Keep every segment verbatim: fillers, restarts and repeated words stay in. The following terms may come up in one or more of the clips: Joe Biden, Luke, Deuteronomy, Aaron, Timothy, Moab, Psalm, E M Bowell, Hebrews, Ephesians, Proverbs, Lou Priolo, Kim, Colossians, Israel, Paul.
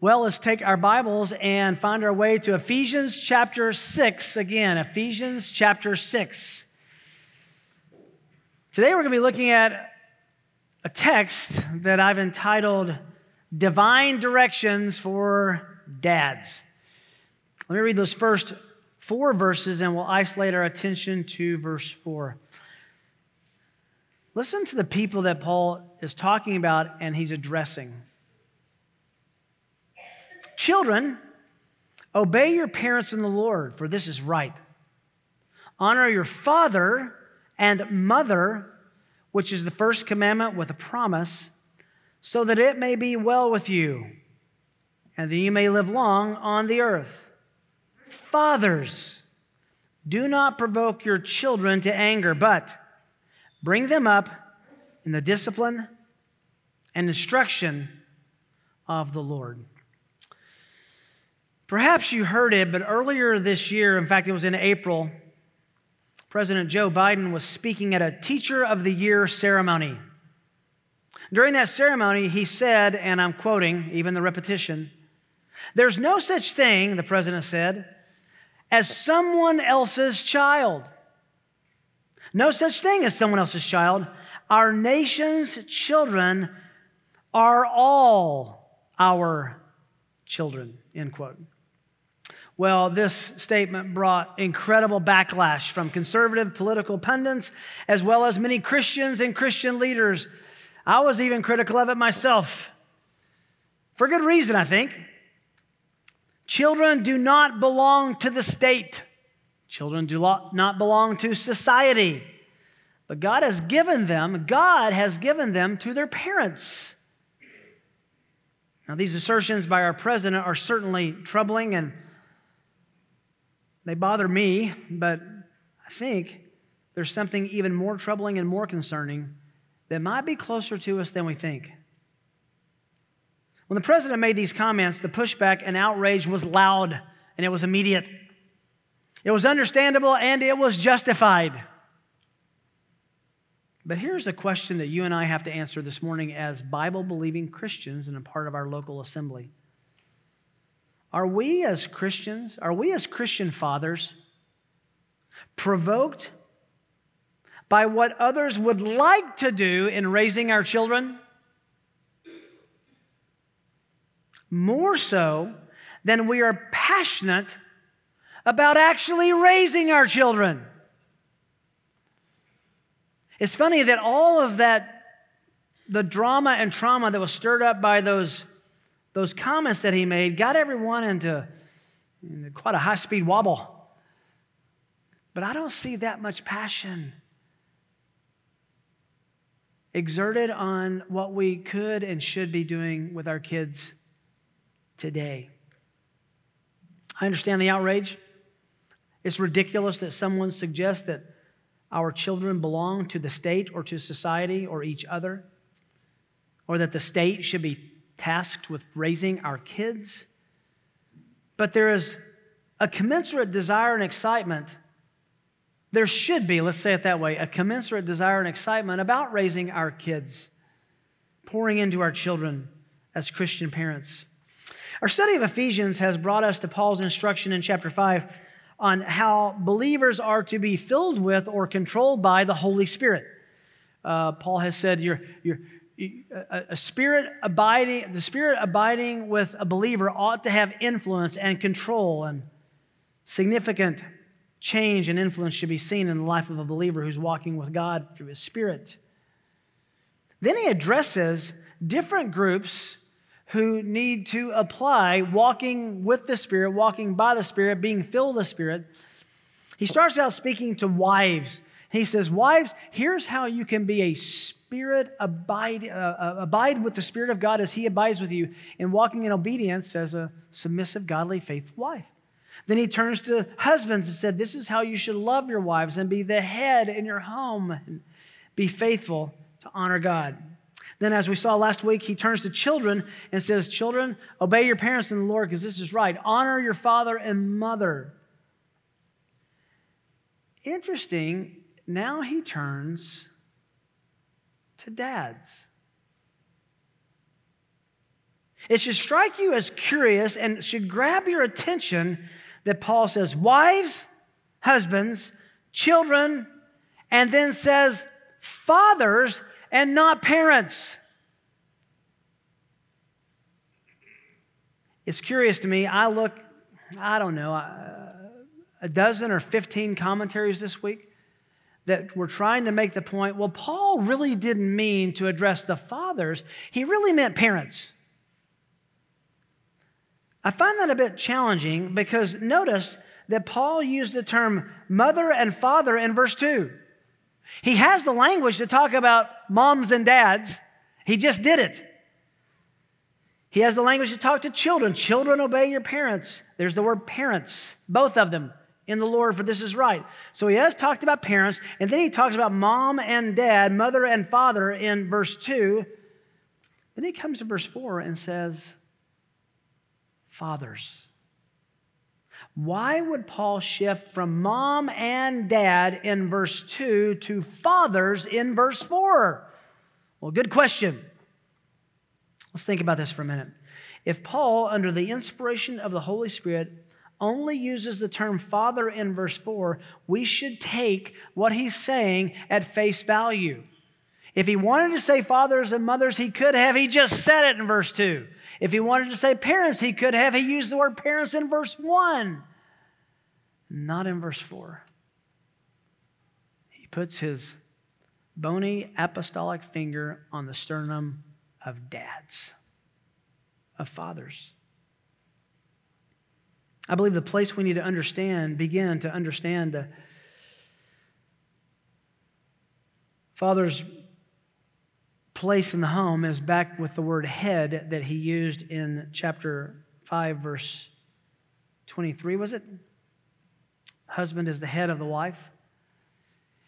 Well, let's take our Bibles and find our way to Ephesians chapter six again. Ephesians chapter six. Today we're going to be looking at a text that I've entitled Divine Directions for Dads. Let me read those first four verses and we'll isolate our attention to verse four. Listen to the people that Paul is talking about and he's addressing. Children, obey your parents in the Lord, for this is right. Honor your father and mother, which is the first commandment with a promise, so that it may be well with you, and that you may live long on the earth. Fathers, do not provoke your children to anger, but bring them up in the discipline and instruction of the Lord. Perhaps you heard it, but earlier this year, in fact, it was in April, President Joe Biden was speaking at a Teacher of the Year ceremony. During that ceremony, he said, and I'm quoting, even the repetition, "There's no such thing," the president said, "as someone else's child. No such thing as someone else's child. Our nation's children are all our children," end quote. Well, this statement brought incredible backlash from conservative political pundits, as well as many Christians and Christian leaders. I was even critical of it myself, for good reason, I think. Children do not belong to the state. Children do not belong to society. But God has given them, God has given them to their parents. Now, these assertions by our president are certainly troubling and they bother me, but I think there's something even more troubling and more concerning that might be closer to us than we think. When the president made these comments, the pushback and outrage was loud, and it was immediate. It was understandable, and it was justified. But here's a question that you and I have to answer this morning as Bible-believing Christians and a part of our local assembly. Are we as Christians, are we as Christian fathers provoked by what others would like to do in raising our children more so than we are passionate about actually raising our children? It's funny that all of that, the drama and trauma that was stirred up by those Those comments that he made got everyone into, into quite a high-speed wobble. But I don't see that much passion exerted on what we could and should be doing with our kids today. I understand the outrage. It's ridiculous that someone suggests that our children belong to the state or to society or each other, or that the state should be tasked with raising our kids, but there is a commensurate desire and excitement. There should be, let's say it that way, a commensurate desire and excitement about raising our kids, pouring into our children as Christian parents. Our study of Ephesians has brought us to Paul's instruction in chapter five on how believers are to be filled with or controlled by the Holy Spirit. Uh, Paul has said, you're, you're, A spirit abiding, the spirit abiding with a believer ought to have influence and control, and significant change and influence should be seen in the life of a believer who's walking with God through his Spirit. Then he addresses different groups who need to apply walking with the Spirit, walking by the Spirit, being filled with the Spirit. He starts out speaking to wives. He says, wives, here's how you can be a Spirit abide, uh, abide with the Spirit of God as He abides with you in walking in obedience as a submissive, godly, faithful wife. Then he turns to husbands and said, this is how you should love your wives and be the head in your home and be faithful to honor God. Then, as we saw last week, he turns to children and says, children, obey your parents in the Lord because this is right. Honor your father and mother. Interesting, now he turns to dads. It should strike you as curious and should grab your attention that Paul says, wives, husbands, children, and then says fathers and not parents. It's curious to me. I look, I don't know, a dozen or fifteen commentaries this week that were trying to make the point, well, Paul really didn't mean to address the fathers. He really meant parents. I find that a bit challenging because notice that Paul used the term mother and father in verse two. He has the language to talk about moms and dads. He just did it. He has the language to talk to children. Children, obey your parents. There's the word parents, both of them, in the Lord, for this is right. So he has talked about parents, and then he talks about mom and dad, mother and father in verse two. Then he comes to verse four and says, fathers. Why would Paul shift from mom and dad in verse two to fathers in verse four? Well, good question. Let's think about this for a minute. If Paul, under the inspiration of the Holy Spirit, only uses the term father in verse four, we should take what he's saying at face value. If he wanted to say fathers and mothers, he could have. He just said it in verse two. If he wanted to say parents, he could have. He used the word parents in verse one, not in verse four. He puts his bony apostolic finger on the sternum of dads, of fathers. I believe the place we need to understand, begin to understand the father's place in the home is back with the word head that he used in chapter five, verse twenty-three, was it? Husband is the head of the wife.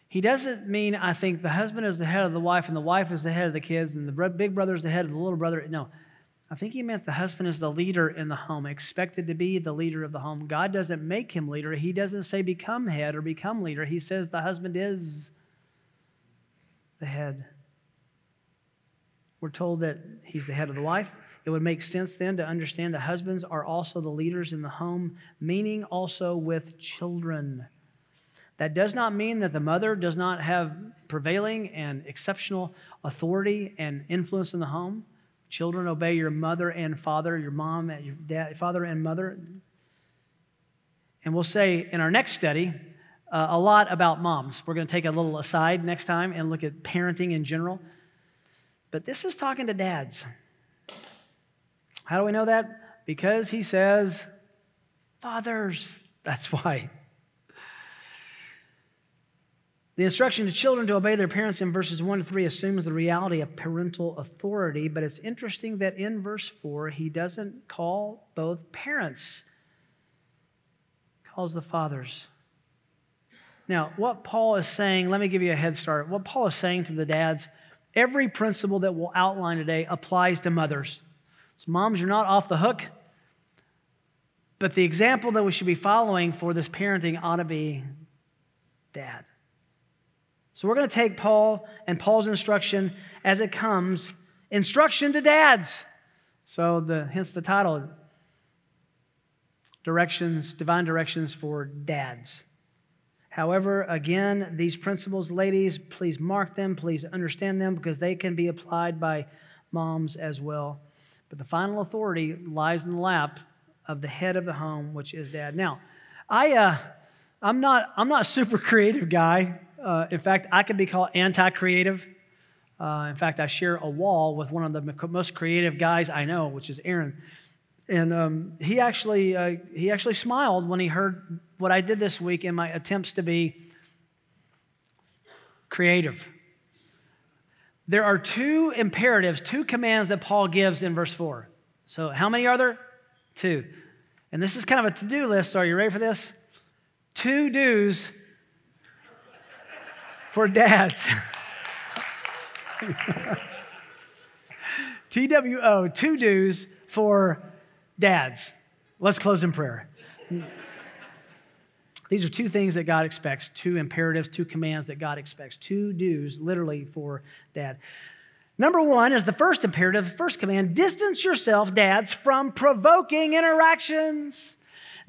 He doesn't mean, I think, the husband is the head of the wife and the wife is the head of the kids and the big brother is the head of the little brother. No. I think he meant the husband is the leader in the home, expected to be the leader of the home. God doesn't make him leader. He doesn't say become head or become leader. He says the husband is the head. We're told that he's the head of the wife. It would make sense then to understand that husbands are also the leaders in the home, meaning also with children. That does not mean that the mother does not have prevailing and exceptional authority and influence in the home. Children, obey your mother and father, your mom and your dad, father and mother. And we'll say in our next study uh, a lot about moms. We're going to take a little aside next time and look at parenting in general. But this is talking to dads. How do we know that? Because he says, fathers. That's why. The instruction to children to obey their parents in verses one to three assumes the reality of parental authority, but it's interesting that in verse four, he doesn't call both parents. He calls the fathers. Now, what Paul is saying, let me give you a head start. What Paul is saying to the dads, every principle that we'll outline today applies to mothers. So moms, you're not off the hook, but the example that we should be following for this parenting ought to be dad. So we're going to take Paul and Paul's instruction as it comes, instruction to dads. So the hence the title, directions, divine directions for dads. However, again, these principles, ladies, please mark them, please understand them, because they can be applied by moms as well. But the final authority lies in the lap of the head of the home, which is dad. Now, I uh, I'm not I'm not a super creative guy. Uh, in fact, I could be called anti-creative. Uh, in fact, I share a wall with one of the most creative guys I know, which is Aaron, and um, he actually uh, he actually smiled when he heard what I did this week in my attempts to be creative. There are two imperatives, two commands that Paul gives in verse four. So, how many are there? Two, and this is kind of a to-do list. So, are you ready for this? Two do's. For dads. T W O, two do's for dads. Let's close in prayer. These are two things that God expects, two imperatives, two commands that God expects, two do's literally for dad. Number one is the first imperative, the first command, distance yourself, dads, from provoking interactions.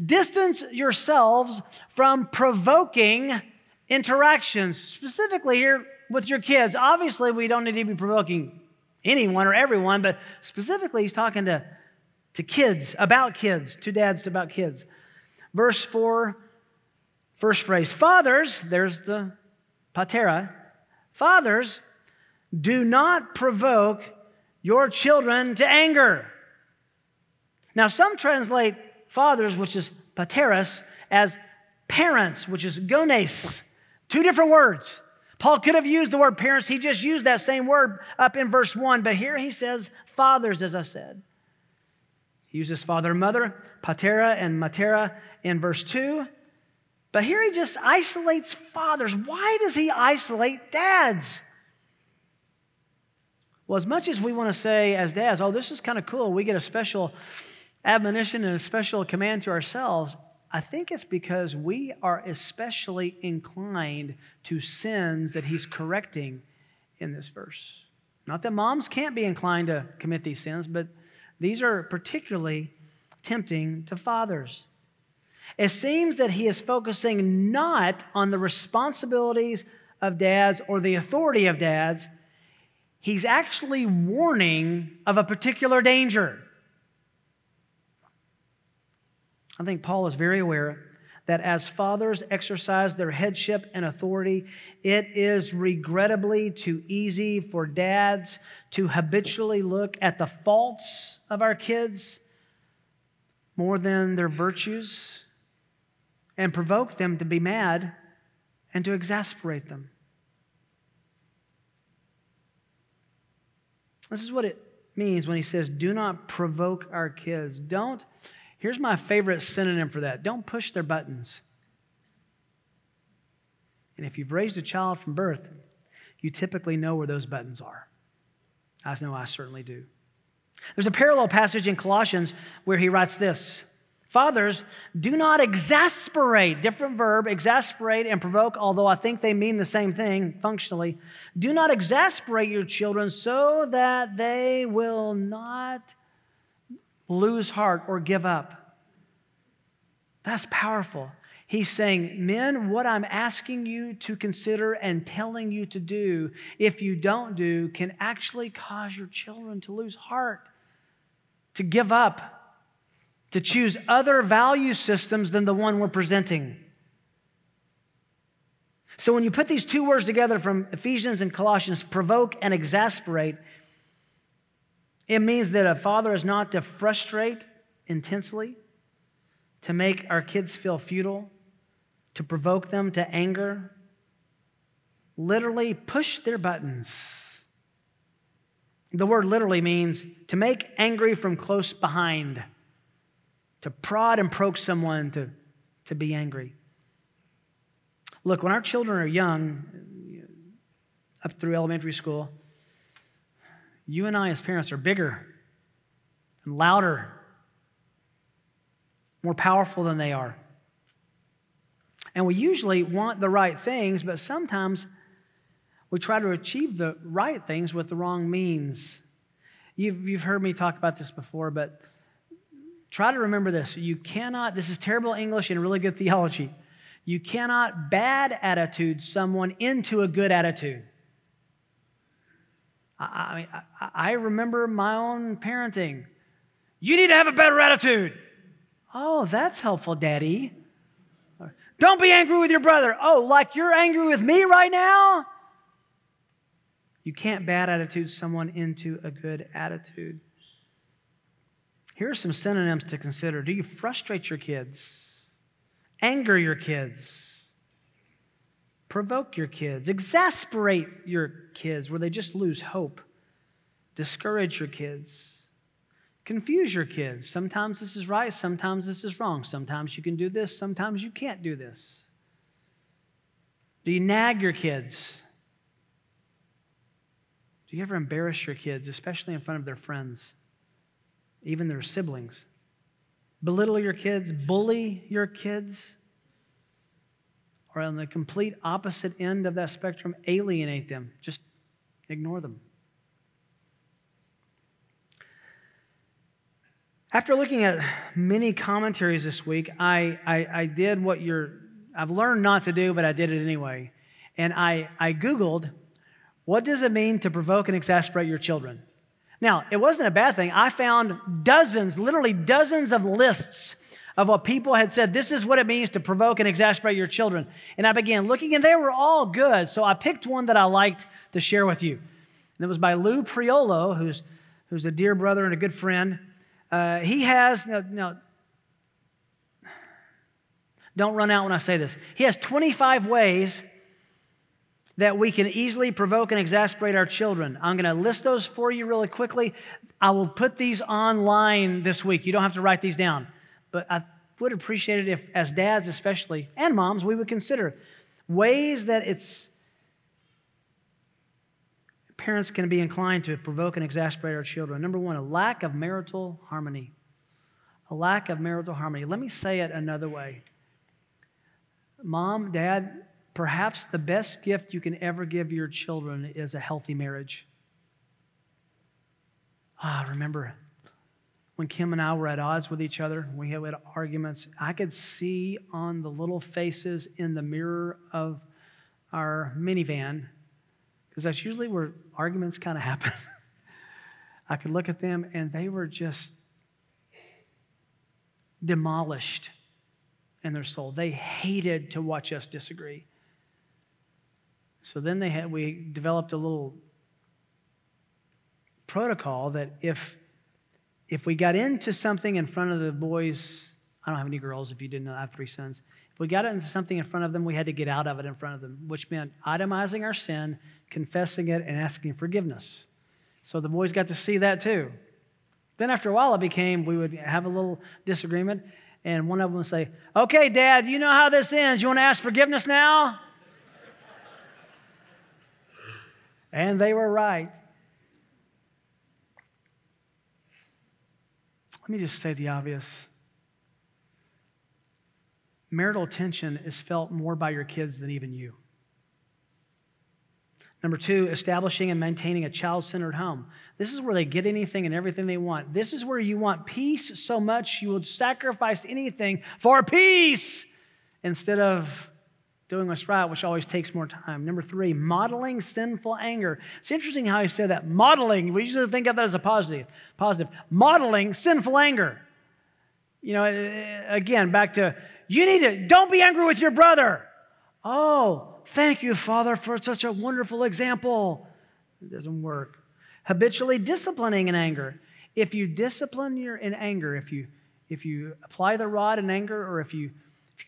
Distance yourselves from provoking interactions, specifically here with your kids. Obviously, we don't need to be provoking anyone or everyone, but specifically he's talking to, to kids, about kids, to dads, about kids. Verse four, first phrase, fathers, there's the patera, fathers, do not provoke your children to anger. Now, some translate fathers, which is pateras, as parents, which is gones. Two different words. Paul could have used the word parents. He just used that same word up in verse one. But here he says fathers, as I said. He uses father and mother, patera and matera in verse two. But here he just isolates fathers. Why does he isolate dads? Well, as much as we want to say as dads, oh, this is kind of cool, we get a special admonition and a special command to ourselves, I think it's because we are especially inclined to sins that he's correcting in this verse. Not that moms can't be inclined to commit these sins, but these are particularly tempting to fathers. It seems that he is focusing not on the responsibilities of dads or the authority of dads. He's actually warning of a particular danger. I think Paul is very aware that as fathers exercise their headship and authority, it is regrettably too easy for dads to habitually look at the faults of our kids more than their virtues and provoke them to be mad and to exasperate them. This is what it means when he says, do not provoke our kids. Don't, here's my favorite synonym for that, don't push their buttons. And if you've raised a child from birth, you typically know where those buttons are. I know I certainly do. There's a parallel passage in Colossians where he writes this, fathers, do not exasperate, different verb, exasperate and provoke, although I think they mean the same thing functionally. Do not exasperate your children so that they will not lose heart or give up. That's powerful. He's saying, men, what I'm asking you to consider and telling you to do, if you don't do, can actually cause your children to lose heart, to give up, to choose other value systems than the one we're presenting. So when you put these two words together from Ephesians and Colossians, provoke and exasperate, it means that a father is not to frustrate intensely, to make our kids feel futile, to provoke them to anger, literally push their buttons. The word literally means to make angry from close behind, to prod and provoke someone to, to be angry. Look, when our children are young, up through elementary school, you and I as parents are bigger and louder, more powerful than they are. And we usually want the right things, but sometimes we try to achieve the right things with the wrong means. You've, you've heard me talk about this before, but try to remember this. You cannot, this is terrible English and really good theology. You cannot bad attitude someone into a good attitude. I, I, I remember my own parenting. You need to have a better attitude. Oh, that's helpful, Daddy. Don't be angry with your brother. Oh, like you're angry with me right now? You can't bad attitude someone into a good attitude. Here are some synonyms to consider. Do you frustrate your kids? Anger your kids? Provoke your kids? Exasperate your kids where they just lose hope? Discourage your kids? Confuse your kids? Sometimes this is right, sometimes this is wrong. Sometimes you can do this, sometimes you can't do this. Do you nag your kids? Do you ever embarrass your kids, especially in front of their friends? Even their siblings? Belittle your kids, bully your kids, or on the complete opposite end of that spectrum, alienate them, just ignore them. After looking at many commentaries this week, I, I, I did what you're, I've learned not to do, but I did it anyway. And I, I Googled, what does it mean to provoke and exasperate your children? Now, it wasn't a bad thing. I found dozens, literally dozens of lists of what people had said, this is what it means to provoke and exasperate your children. And I began looking, and they were all good. So I picked one that I liked to share with you. And it was by Lou Priolo, who's who's a dear brother and a good friend. Uh, he has, no, no, don't run out when I say this. He has twenty-five ways that we can easily provoke and exasperate our children. I'm going to list those for you really quickly. I will put these online this week. You don't have to write these down. But I would appreciate it if, as dads especially, and moms, we would consider ways that it's parents can be inclined to provoke and exasperate our children. Number one, a lack of marital harmony. A lack of marital harmony. Let me say it another way. Mom, dad, perhaps the best gift you can ever give your children is a healthy marriage. Ah, remember when Kim and I were at odds with each other, we had arguments, I could see on the little faces in the mirror of our minivan, because that's usually where arguments kind of happen. I could look at them, and they were just demolished in their soul. They hated to watch us disagree. So then they had we developed a little protocol that if If we got into something in front of the boys, I don't have any girls if you didn't know, I have three sons. If we got into something in front of them, we had to get out of it in front of them, which meant itemizing our sin, confessing it, and asking forgiveness. So the boys got to see that too. Then after a while, it became, we would have a little disagreement, and one of them would say, okay, Dad, you know how this ends. You want to ask forgiveness now? And they were right. Let me just say the obvious. Marital tension is felt more by your kids than even you. Number two, establishing and maintaining a child-centered home. This is where they get anything and everything they want. This is where you want peace so much you will sacrifice anything for peace instead of doing what's right, which always takes more time. Number three, modeling sinful anger. It's interesting how he said that. Modeling, we usually think of that as a positive. Positive. Modeling sinful anger. You know, again, back to, you need to, don't be angry with your brother. Oh, thank you, Father, for such a wonderful example. It doesn't work. Habitually disciplining in anger. If you discipline your in anger, if you if you apply the rod in anger, or if you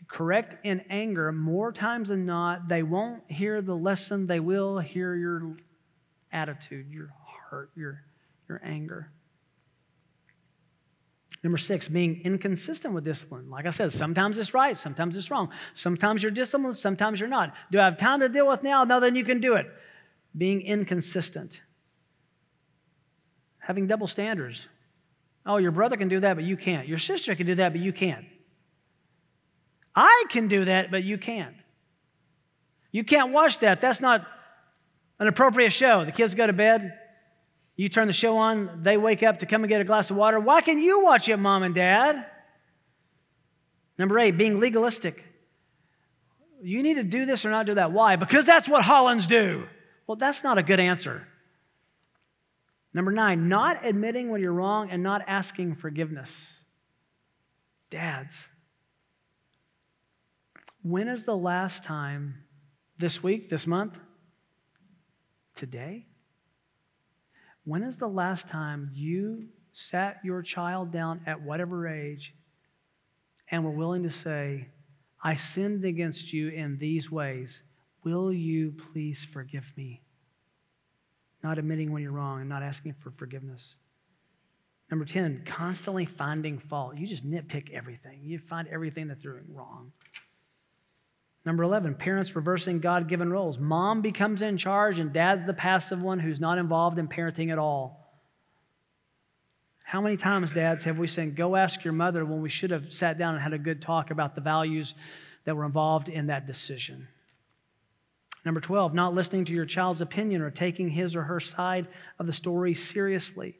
correct in anger, more times than not, they won't hear the lesson. They will hear your attitude, your heart, your, your anger. Number six, being inconsistent with discipline. Like I said, sometimes it's right, sometimes it's wrong. Sometimes you're disciplined, sometimes you're not. Do I have time to deal with now? No, then you can do it. Being inconsistent. Having double standards. Oh, your brother can do that, but you can't. Your sister can do that, but you can't. I can do that, but you can't. You can't watch that. That's not an appropriate show. The kids go to bed. You turn the show on. They wake up to come and get a glass of water. Why can't you watch it, Mom and Dad? Number eight, being legalistic. You need to do this or not do that. Why? Because that's what Hollands do. Well, that's not a good answer. Number nine, not admitting when you're wrong and not asking forgiveness. Dads. When is the last time, this week, this month, today? When is the last time you sat your child down at whatever age and were willing to say, I sinned against you in these ways. Will you please forgive me? Not admitting when you're wrong and not asking for forgiveness. Number ten, constantly finding fault. You just nitpick everything. You find everything that they're doing wrong. Number eleven, parents reversing God-given roles. Mom becomes in charge and dad's the passive one who's not involved in parenting at all. How many times, dads, have we said, go ask your mother when we should have sat down and had a good talk about the values that were involved in that decision? Number twelve, not listening to your child's opinion or taking his or her side of the story seriously.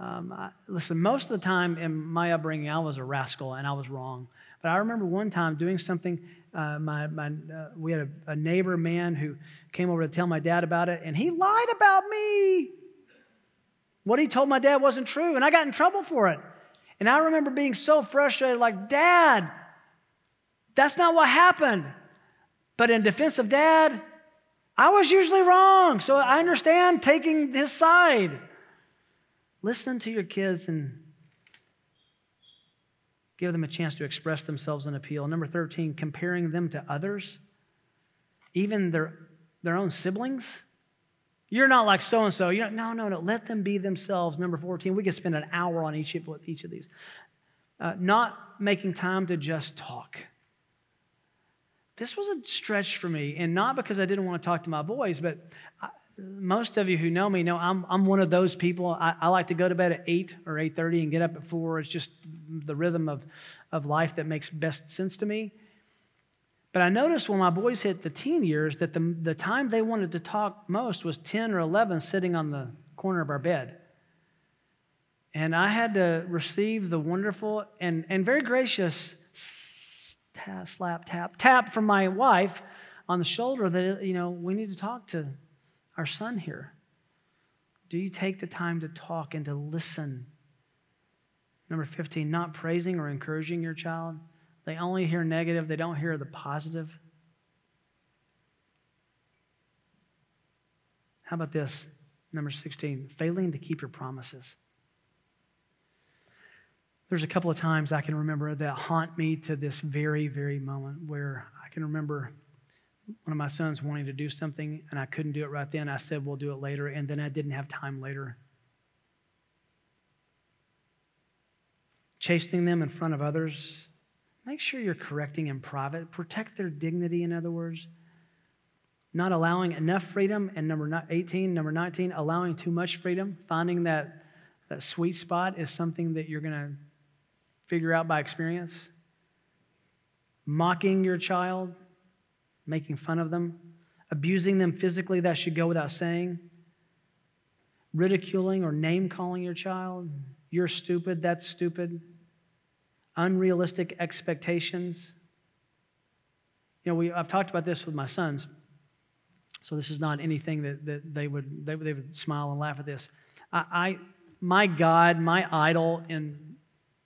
Um, I, listen, most of the time in my upbringing, I was a rascal and I was wrong. But I remember one time doing something. Uh, my, my, uh, we had a, a neighbor man who came over to tell my dad about it, and he lied about me. What he told my dad wasn't true, and I got in trouble for it. And I remember being so frustrated, like, Dad, that's not what happened. But in defense of Dad, I was usually wrong, so I understand taking his side. Listen to your kids and give them a chance to express themselves and appeal. Number thirteen, comparing them to others, even their, their own siblings. You're not like so-and-so. You're not, no, no, no. Let them be themselves. Number fourteen, we could spend an hour on each of, each of these. Uh, not making time to just talk. This was a stretch for me, and not because I didn't want to talk to my boys, but I, most of you who know me know I'm I'm one of those people. I, I like to go to bed at eight or eight thirty and get up at four. It's just the rhythm of, of life that makes best sense to me. But I noticed when my boys hit the teen years that the, the time they wanted to talk most was ten or eleven sitting on the corner of our bed. And I had to receive the wonderful and, and very gracious slap, tap, tap from my wife on the shoulder that, you know, we need to talk to our son here. Do you take the time to talk and to listen? Number fifteen, not praising or encouraging your child. They only hear negative. They don't hear the positive. How about this? Number sixteen, failing to keep your promises. There's a couple of times I can remember that haunt me to this very, very moment where I can remember one of my sons wanting to do something and I couldn't do it right then. I said, we'll do it later. And then I didn't have time later. Chasing them in front of others. Make sure you're correcting in private. Protect their dignity, in other words. Not allowing enough freedom. And number eighteen, number nineteen, allowing too much freedom. Finding that, that sweet spot is something that you're going to figure out by experience. Mocking your child. Making fun of them. Abusing them physically, that should go without saying. Ridiculing or name-calling your child. You're stupid, that's stupid. Unrealistic expectations. You know, we I've talked about this with my sons, so this is not anything that, that they would they, they would smile and laugh at this. I, I my God, my idol in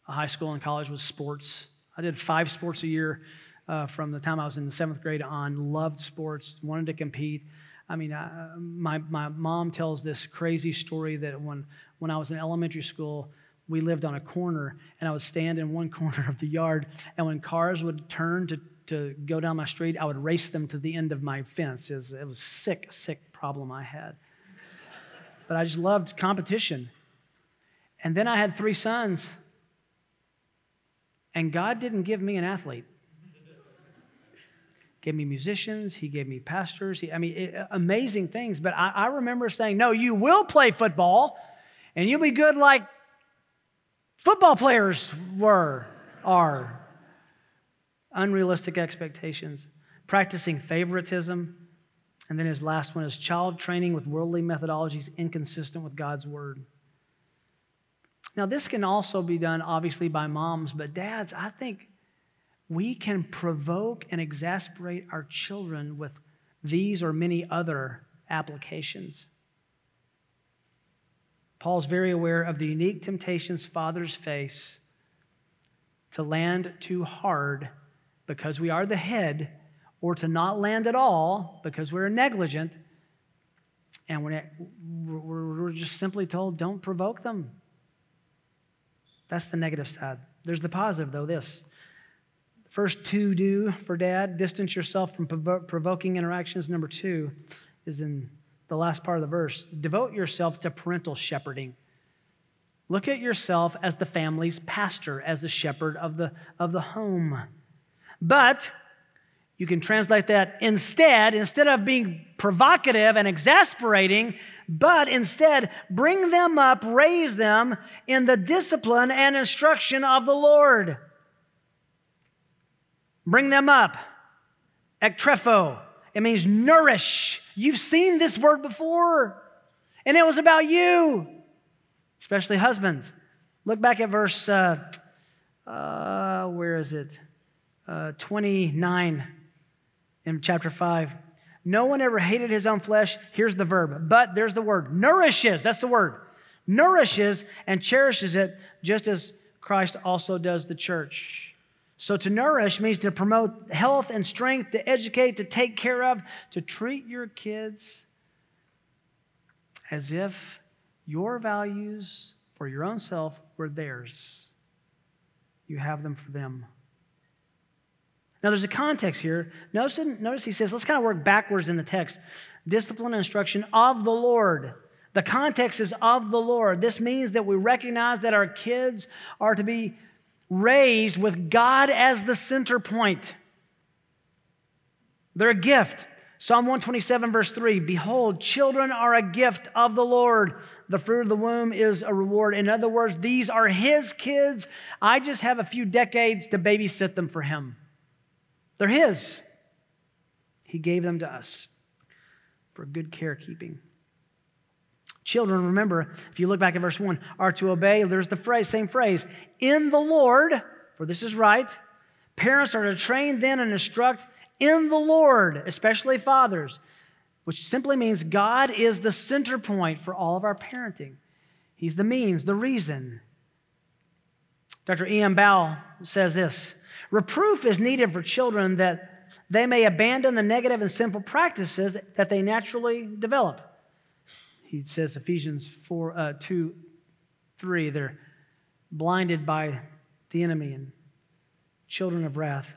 high school and college was sports. I did five sports a year uh, from the time I was in the seventh grade on. Loved sports, wanted to compete. I mean, I, my my mom tells this crazy story that when when I was in elementary school. We lived on a corner, and I would stand in one corner of the yard, and when cars would turn to, to go down my street, I would race them to the end of my fence. It was, it was a sick, sick problem I had. But I just loved competition. And then I had three sons, and God didn't give me an athlete. He gave me musicians. He gave me pastors. He, I mean, it, amazing things. But I, I remember saying, no, you will play football, and you'll be good like football players were, are. Unrealistic expectations, practicing favoritism, and then his last one is child training with worldly methodologies inconsistent with God's word. Now, this can also be done, obviously, by moms, but dads, I think we can provoke and exasperate our children with these or many other applications. Paul's very aware of the unique temptations fathers face to land too hard because we are the head, or to not land at all because we're negligent, and we're, we're just simply told, don't provoke them. That's the negative side. There's the positive, though, this. First two do for dad, distance yourself from provo- provoking interactions. Number two is in the last part of the verse, devote yourself to parental shepherding. Look at yourself as the family's pastor, as the shepherd of the, of the home. But you can translate that instead, instead of being provocative and exasperating, but instead bring them up, raise them in the discipline and instruction of the Lord. Bring them up. Ektrepho. It means nourish. You've seen this word before, and it was about you. especially husbands. Look back at verse, uh, uh, where is it? Uh, twenty-nine in chapter five. No one ever hated his own flesh. Here's the verb, but there's the word. Nourishes, that's the word. Nourishes and cherishes it just as Christ also does the church. So to nourish means to promote health and strength, to educate, to take care of, to treat your kids as if your values for your own self were theirs. You have them for them. Now there's a context here. Notice, notice he says, let's kind of work backwards in the text. Discipline and instruction of the Lord. The context is of the Lord. This means that we recognize that our kids are to be raised with God as the center point. They're a gift. Psalm one twenty-seven verse three, behold, children are a gift of the Lord. The fruit of the womb is a reward. In other words, these are his kids. I just have a few decades to babysit them for him. They're his. He gave them to us for good carekeeping. Children, remember, if you look back at verse one, are to obey. There's the phrase, same phrase, in the Lord, for this is right. Parents are to train then and instruct in the Lord, especially fathers, which simply means God is the center point for all of our parenting. He's the means, the reason. Doctor E M Bowell says this, reproof is needed for children that they may abandon the negative and sinful practices that they naturally develop. He says Ephesians four, uh, two, three, they're blinded by the enemy and children of wrath.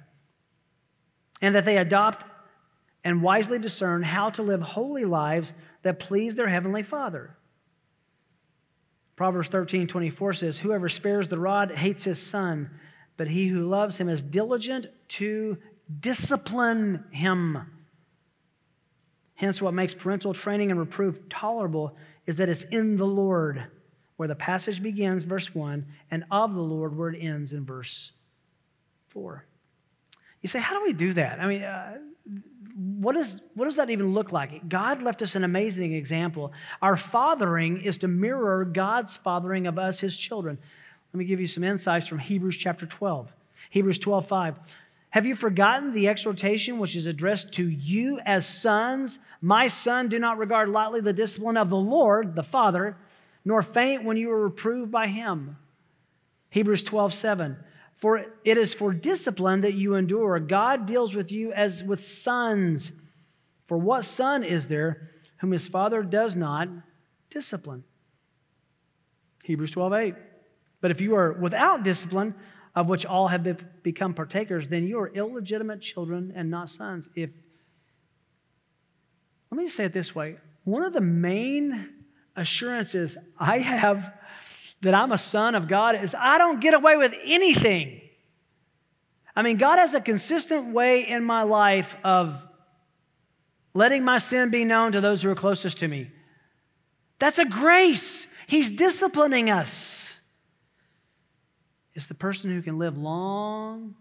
And that they adopt and wisely discern how to live holy lives that please their heavenly Father. Proverbs thirteen, twenty-four says, whoever spares the rod hates his son, but he who loves him is diligent to discipline him. Hence, what makes parental training and reproof tolerable is that it's in the Lord, where the passage begins, verse one, and of the Lord, where it ends in verse four. You say, how do we do that? I mean, uh, what, is, what does that even look like? God left us an amazing example. Our fathering is to mirror God's fathering of us, his children. Let me give you some insights from Hebrews chapter twelve. Hebrews twelve, five. Have you forgotten the exhortation which is addressed to you as sons? My son, do not regard lightly the discipline of the Lord, the Father, nor faint when you are reproved by him. Hebrews twelve, seven. For it is for discipline that you endure. God deals with you as with sons. For what son is there whom his father does not discipline? Hebrews twelve, eight. But if you are without discipline, of which all have been, become partakers, then you are illegitimate children and not sons. If let me say it this way. One of the main assurances I have that I'm a son of God is I don't get away with anything. I mean, God has a consistent way in my life of letting my sin be known to those who are closest to me. That's a grace. He's disciplining us. It's the person who can live long,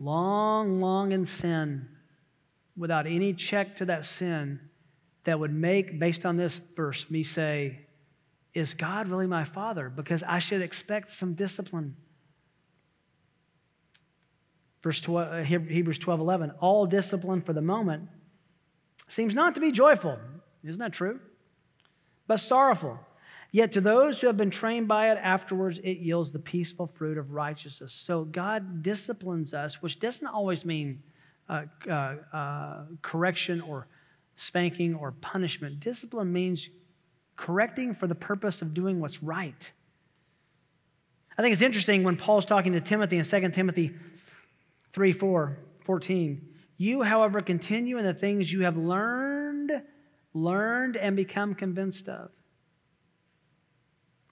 long, long in sin without any check to that sin that would make, based on this verse, me say, is God really my father? Because I should expect some discipline. Verse twelve, Hebrews twelve, eleven, all discipline for the moment seems not to be joyful. Isn't that true? But sorrowful. Yet to those who have been trained by it, afterwards it yields the peaceful fruit of righteousness. So God disciplines us, which doesn't always mean uh, uh, uh, correction or spanking or punishment. Discipline means correcting for the purpose of doing what's right. I think it's interesting when Paul's talking to Timothy in Second Timothy three, four, fourteen. You, however, continue in the things you have learned, learned and become convinced of.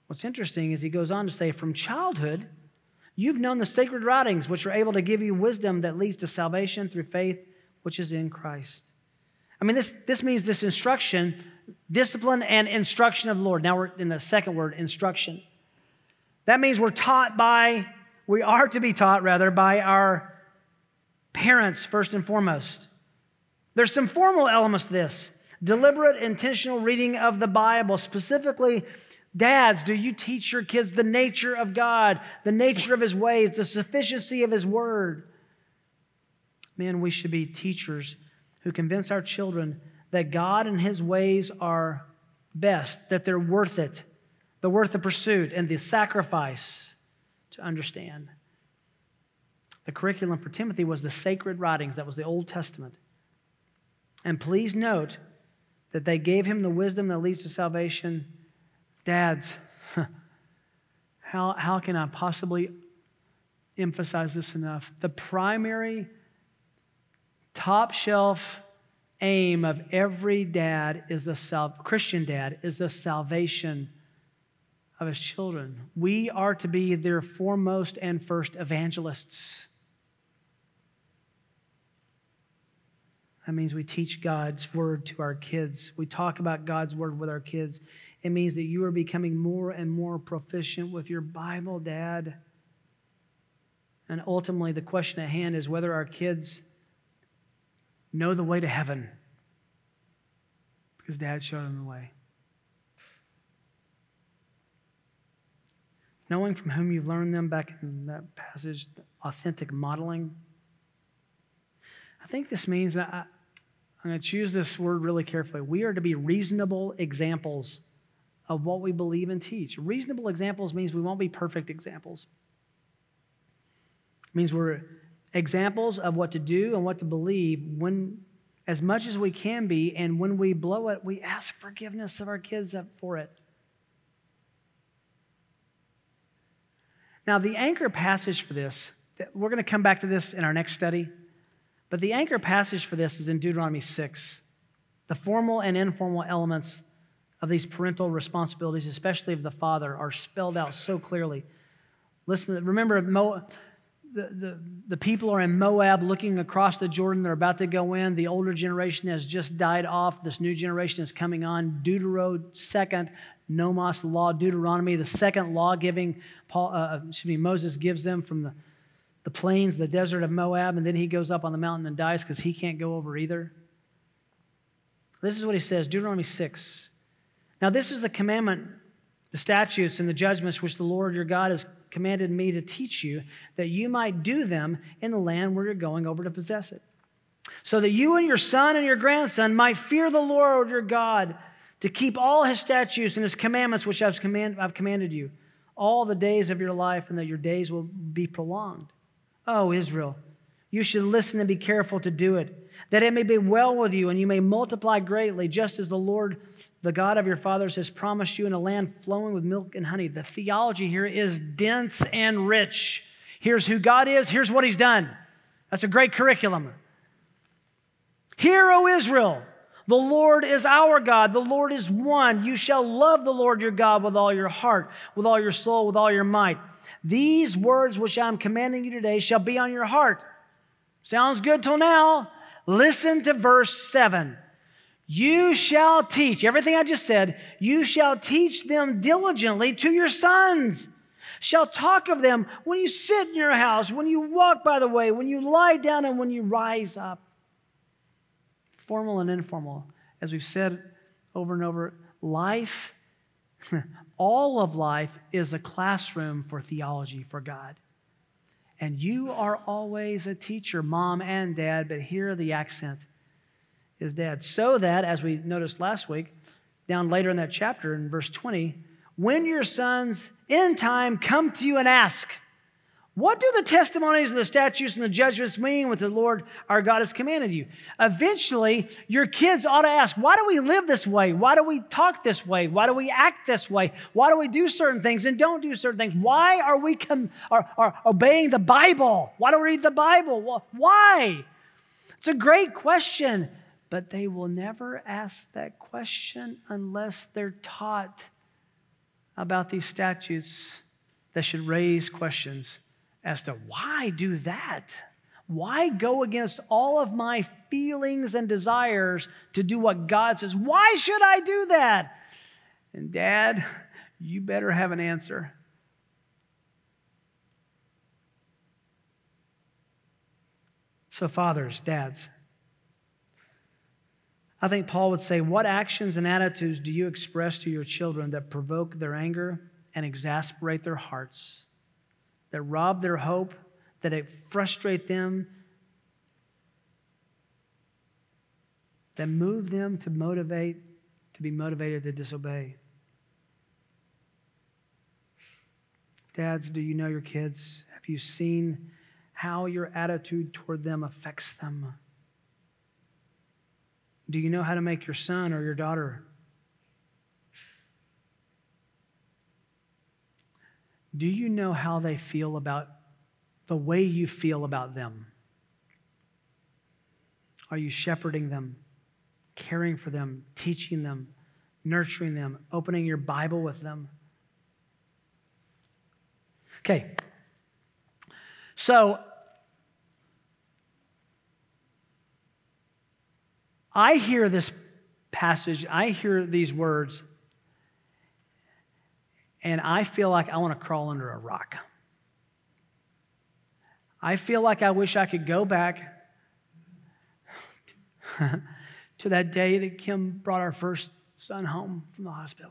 What's interesting is he goes on to say, from childhood, you've known the sacred writings, which are able to give you wisdom that leads to salvation through faith, which is in Christ. I mean, this, this means this instruction, discipline and instruction of the Lord. Now we're in the second word, instruction. That means we're taught by, we are to be taught rather by our parents first and foremost. There's some formal elements to this. Deliberate, intentional reading of the Bible, specifically Dads, do you teach your kids the nature of God, the nature of His ways, the sufficiency of His word? Men, we should be teachers who convince our children that God and His ways are best, that they're worth it, the worth the pursuit and the sacrifice to understand. The curriculum for Timothy was the sacred writings. That was the Old Testament. And please note that they gave him the wisdom that leads to salvation. Dads, how, how can I possibly emphasize this enough? The primary top shelf aim of every dad is the sal- Christian dad is the salvation of his children. We are to be their foremost and first evangelists. That means we teach God's word to our kids. We talk about God's word with our kids. It means that you are becoming more and more proficient with your Bible, Dad. And ultimately, the question at hand is whether our kids know the way to heaven, because Dad showed them the way. Knowing from whom you've learned them, back in that passage, the authentic modeling. I think this means that I, I'm going to choose this word really carefully. We are to be reasonable examples of what we believe and teach. Reasonable examples means we won't be perfect examples. It means we're examples of what to do and what to believe when, as much as we can be, and when we blow it, we ask forgiveness of our kids for it. Now, the anchor passage for this, we're going to come back to this in our next study, but the anchor passage for this is in Deuteronomy six. The formal and informal elements of these parental responsibilities, especially of the father, are spelled out so clearly. Listen, remember, Mo. The, the, the people are in Moab looking across the Jordan. They're about to go in. The older generation has just died off. This new generation is coming on. Deutero, second, nomos, law, Deuteronomy, the second law-giving Paul, uh, excuse me, Moses gives them from the, the plains, the desert of Moab, and then he goes up on the mountain and dies because he can't go over either. This is what he says, Deuteronomy six. Now this is the commandment, the statutes and the judgments which the Lord your God has commanded me to teach you, that you might do them in the land where you're going over to possess it, so that you and your son and your grandson might fear the Lord your God, to keep all his statutes and his commandments which I've, command, I've commanded you all the days of your life, and that your days will be prolonged. Oh, Israel, you should listen and be careful to do it, that it may be well with you and you may multiply greatly, just as the Lord, the God of your fathers, has promised you, in a land flowing with milk and honey. The theology here is dense and rich. Here's who God is. Here's what He's done. That's a great curriculum. Hear, O Israel, the Lord is our God. The Lord is one. You shall love the Lord your God with all your heart, with all your soul, with all your might. These words which I am commanding you today shall be on your heart. Sounds good till now. Listen to verse seven. You shall teach, everything I just said, you shall teach them diligently to your sons. Shall talk of them when you sit in your house, when you walk by the way, when you lie down, and when you rise up. Formal and informal, as we've said over and over, life, all of life is a classroom for theology, for God. And you are always a teacher, mom and dad, but here the accent is dad. So that, as we noticed last week, down later in that chapter in verse twenty, when your sons in time come to you and ask, what do the testimonies and the statutes and the judgments mean which the Lord our God has commanded you? Eventually, your kids ought to ask, why do we live this way? Why do we talk this way? Why do we act this way? Why do we do certain things and don't do certain things? Why are we com- are, are obeying the Bible? Why do we read the Bible? Why? It's a great question, but they will never ask that question unless they're taught about these statutes that should raise questions as to why do that? Why go against all of my feelings and desires to do what God says? Why should I do that? And Dad, you better have an answer. So fathers, dads, I think Paul would say, what actions and attitudes do you express to your children that provoke their anger and exasperate their hearts, that rob their hope, that frustrate them, that move them to motivate, to be motivated to disobey? Dads, do you know your kids? Have you seen how your attitude toward them affects them? Do you know how to make your son or your daughter? Do you know how they feel about the way you feel about them? Are you shepherding them, caring for them, teaching them, nurturing them, opening your Bible with them? Okay. So, I hear this passage, I hear these words, and I feel like I want to crawl under a rock. I feel like I wish I could go back to that day that Kim brought our first son home from the hospital.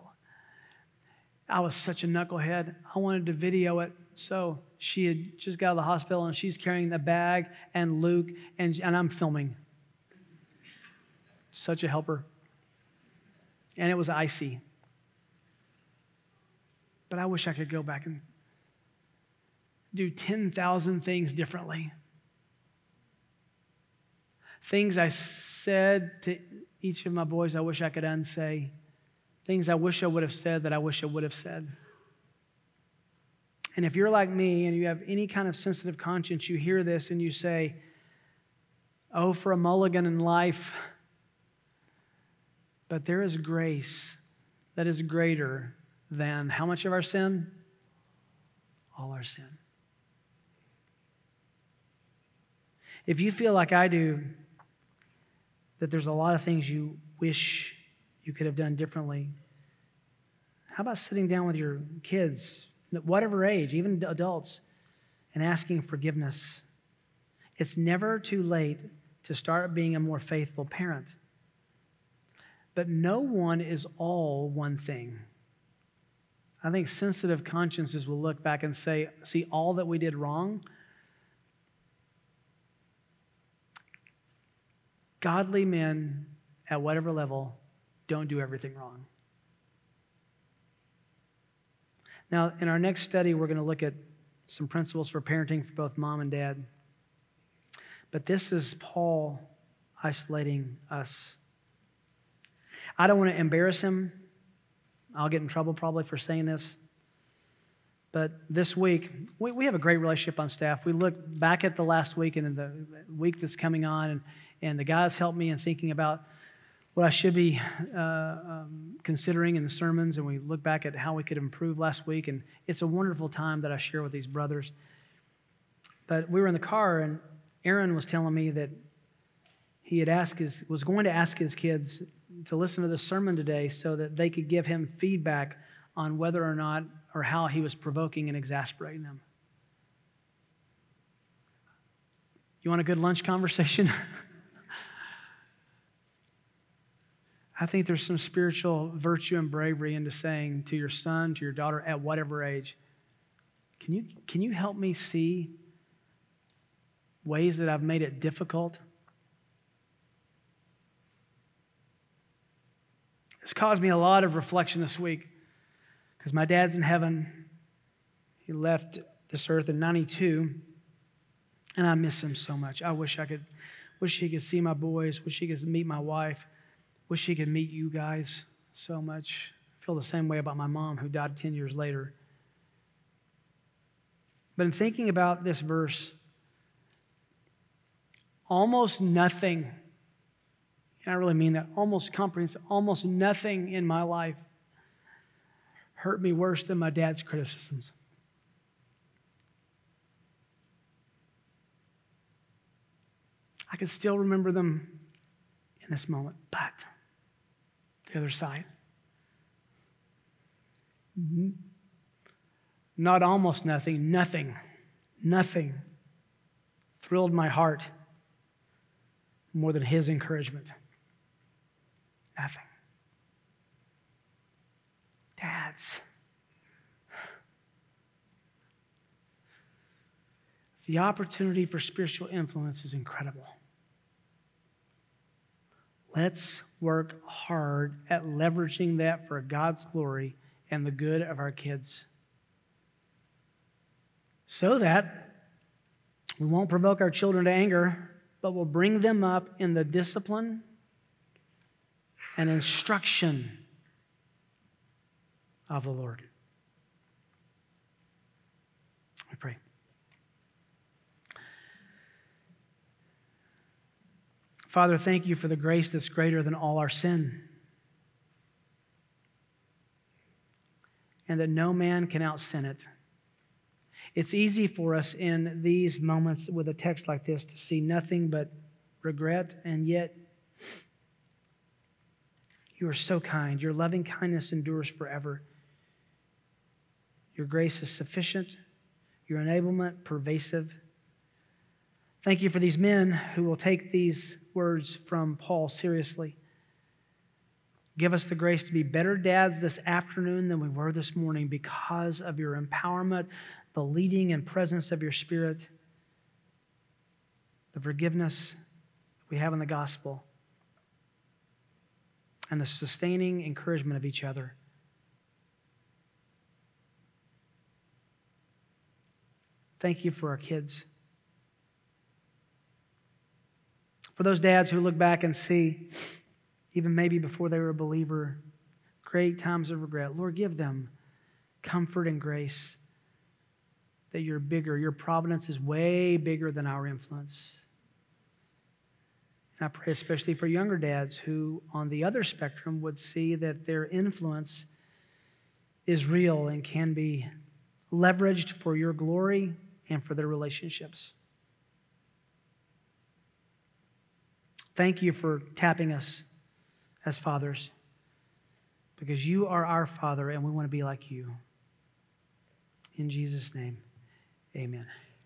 I was such a knucklehead. I wanted to video it. So she had just got out of the hospital, and she's carrying the bag and Luke, and, and I'm filming. Such a helper. And it was icy. But I wish I could go back and do ten thousand things differently. Things I said to each of my boys I wish I could unsay. Things I wish I would have said that I wish I would have said. And if you're like me and you have any kind of sensitive conscience, you hear this and you say, oh, for a mulligan in life. But there is grace that is greater than how much of our sin? All our sin. If you feel like I do, that there's a lot of things you wish you could have done differently, how about sitting down with your kids, whatever age, even adults, and asking forgiveness? It's never too late to start being a more faithful parent. But no one is all one thing. I think sensitive consciences will look back and say, see, all that we did wrong. Godly men, at whatever level, don't do everything wrong. Now, in our next study, we're going to look at some principles for parenting for both mom and dad. But this is Paul isolating us. I don't want to embarrass him. I'll get in trouble probably for saying this. But this week, we, we have a great relationship on staff. We look back at the last week and in the week that's coming on, and, and the guys helped me in thinking about what I should be uh, um, considering in the sermons, and we look back at how we could improve last week, and it's a wonderful time that I share with these brothers. But we were in the car, and Aaron was telling me that he had asked his, was going to ask his kids to listen to the sermon today so that they could give him feedback on whether or not or how he was provoking and exasperating them. You want a good lunch conversation? I think there's some spiritual virtue and bravery into saying to your son, to your daughter, at whatever age, can you, can you help me see ways that I've made it difficult? It's caused me a lot of reflection this week because my dad's in heaven. He left this earth in ninety-two, and I miss him so much. I wish I could, wish he could see my boys, wish he could meet my wife, wish he could meet you guys so much. I feel the same way about my mom who died ten years later. But in thinking about this verse, almost nothing, and I really mean that, almost comprehensive, almost nothing in my life hurt me worse than my dad's criticisms. I can still remember them in this moment, but the other side, not almost nothing, nothing, nothing thrilled my heart more than his encouragement. nothing. Dads, the opportunity for spiritual influence is incredible. Let's work hard at leveraging that for God's glory and the good of our kids, so that we won't provoke our children to anger, but we'll bring them up in the discipline and instruction of the Lord. We pray. Father, thank you for the grace that's greater than all our sin, and that no man can out-sin it. It's easy for us in these moments with a text like this to see nothing but regret, and yet you are so kind. Your loving kindness endures forever. Your grace is sufficient, your enablement pervasive. Thank you for these men who will take these words from Paul seriously. Give us the grace to be better dads this afternoon than we were this morning because of your empowerment, the leading and presence of your Spirit, the forgiveness we have in the gospel, and the sustaining encouragement of each other. Thank you for our kids. For those dads who look back and see, even maybe before they were a believer, great times of regret, Lord, give them comfort and grace that you're bigger. Your providence is way bigger than our influence. And I pray especially for younger dads who, on the other spectrum, would see that their influence is real and can be leveraged for your glory and for their relationships. Thank you for tapping us as fathers, because you are our Father and we want to be like you. In Jesus' name, amen.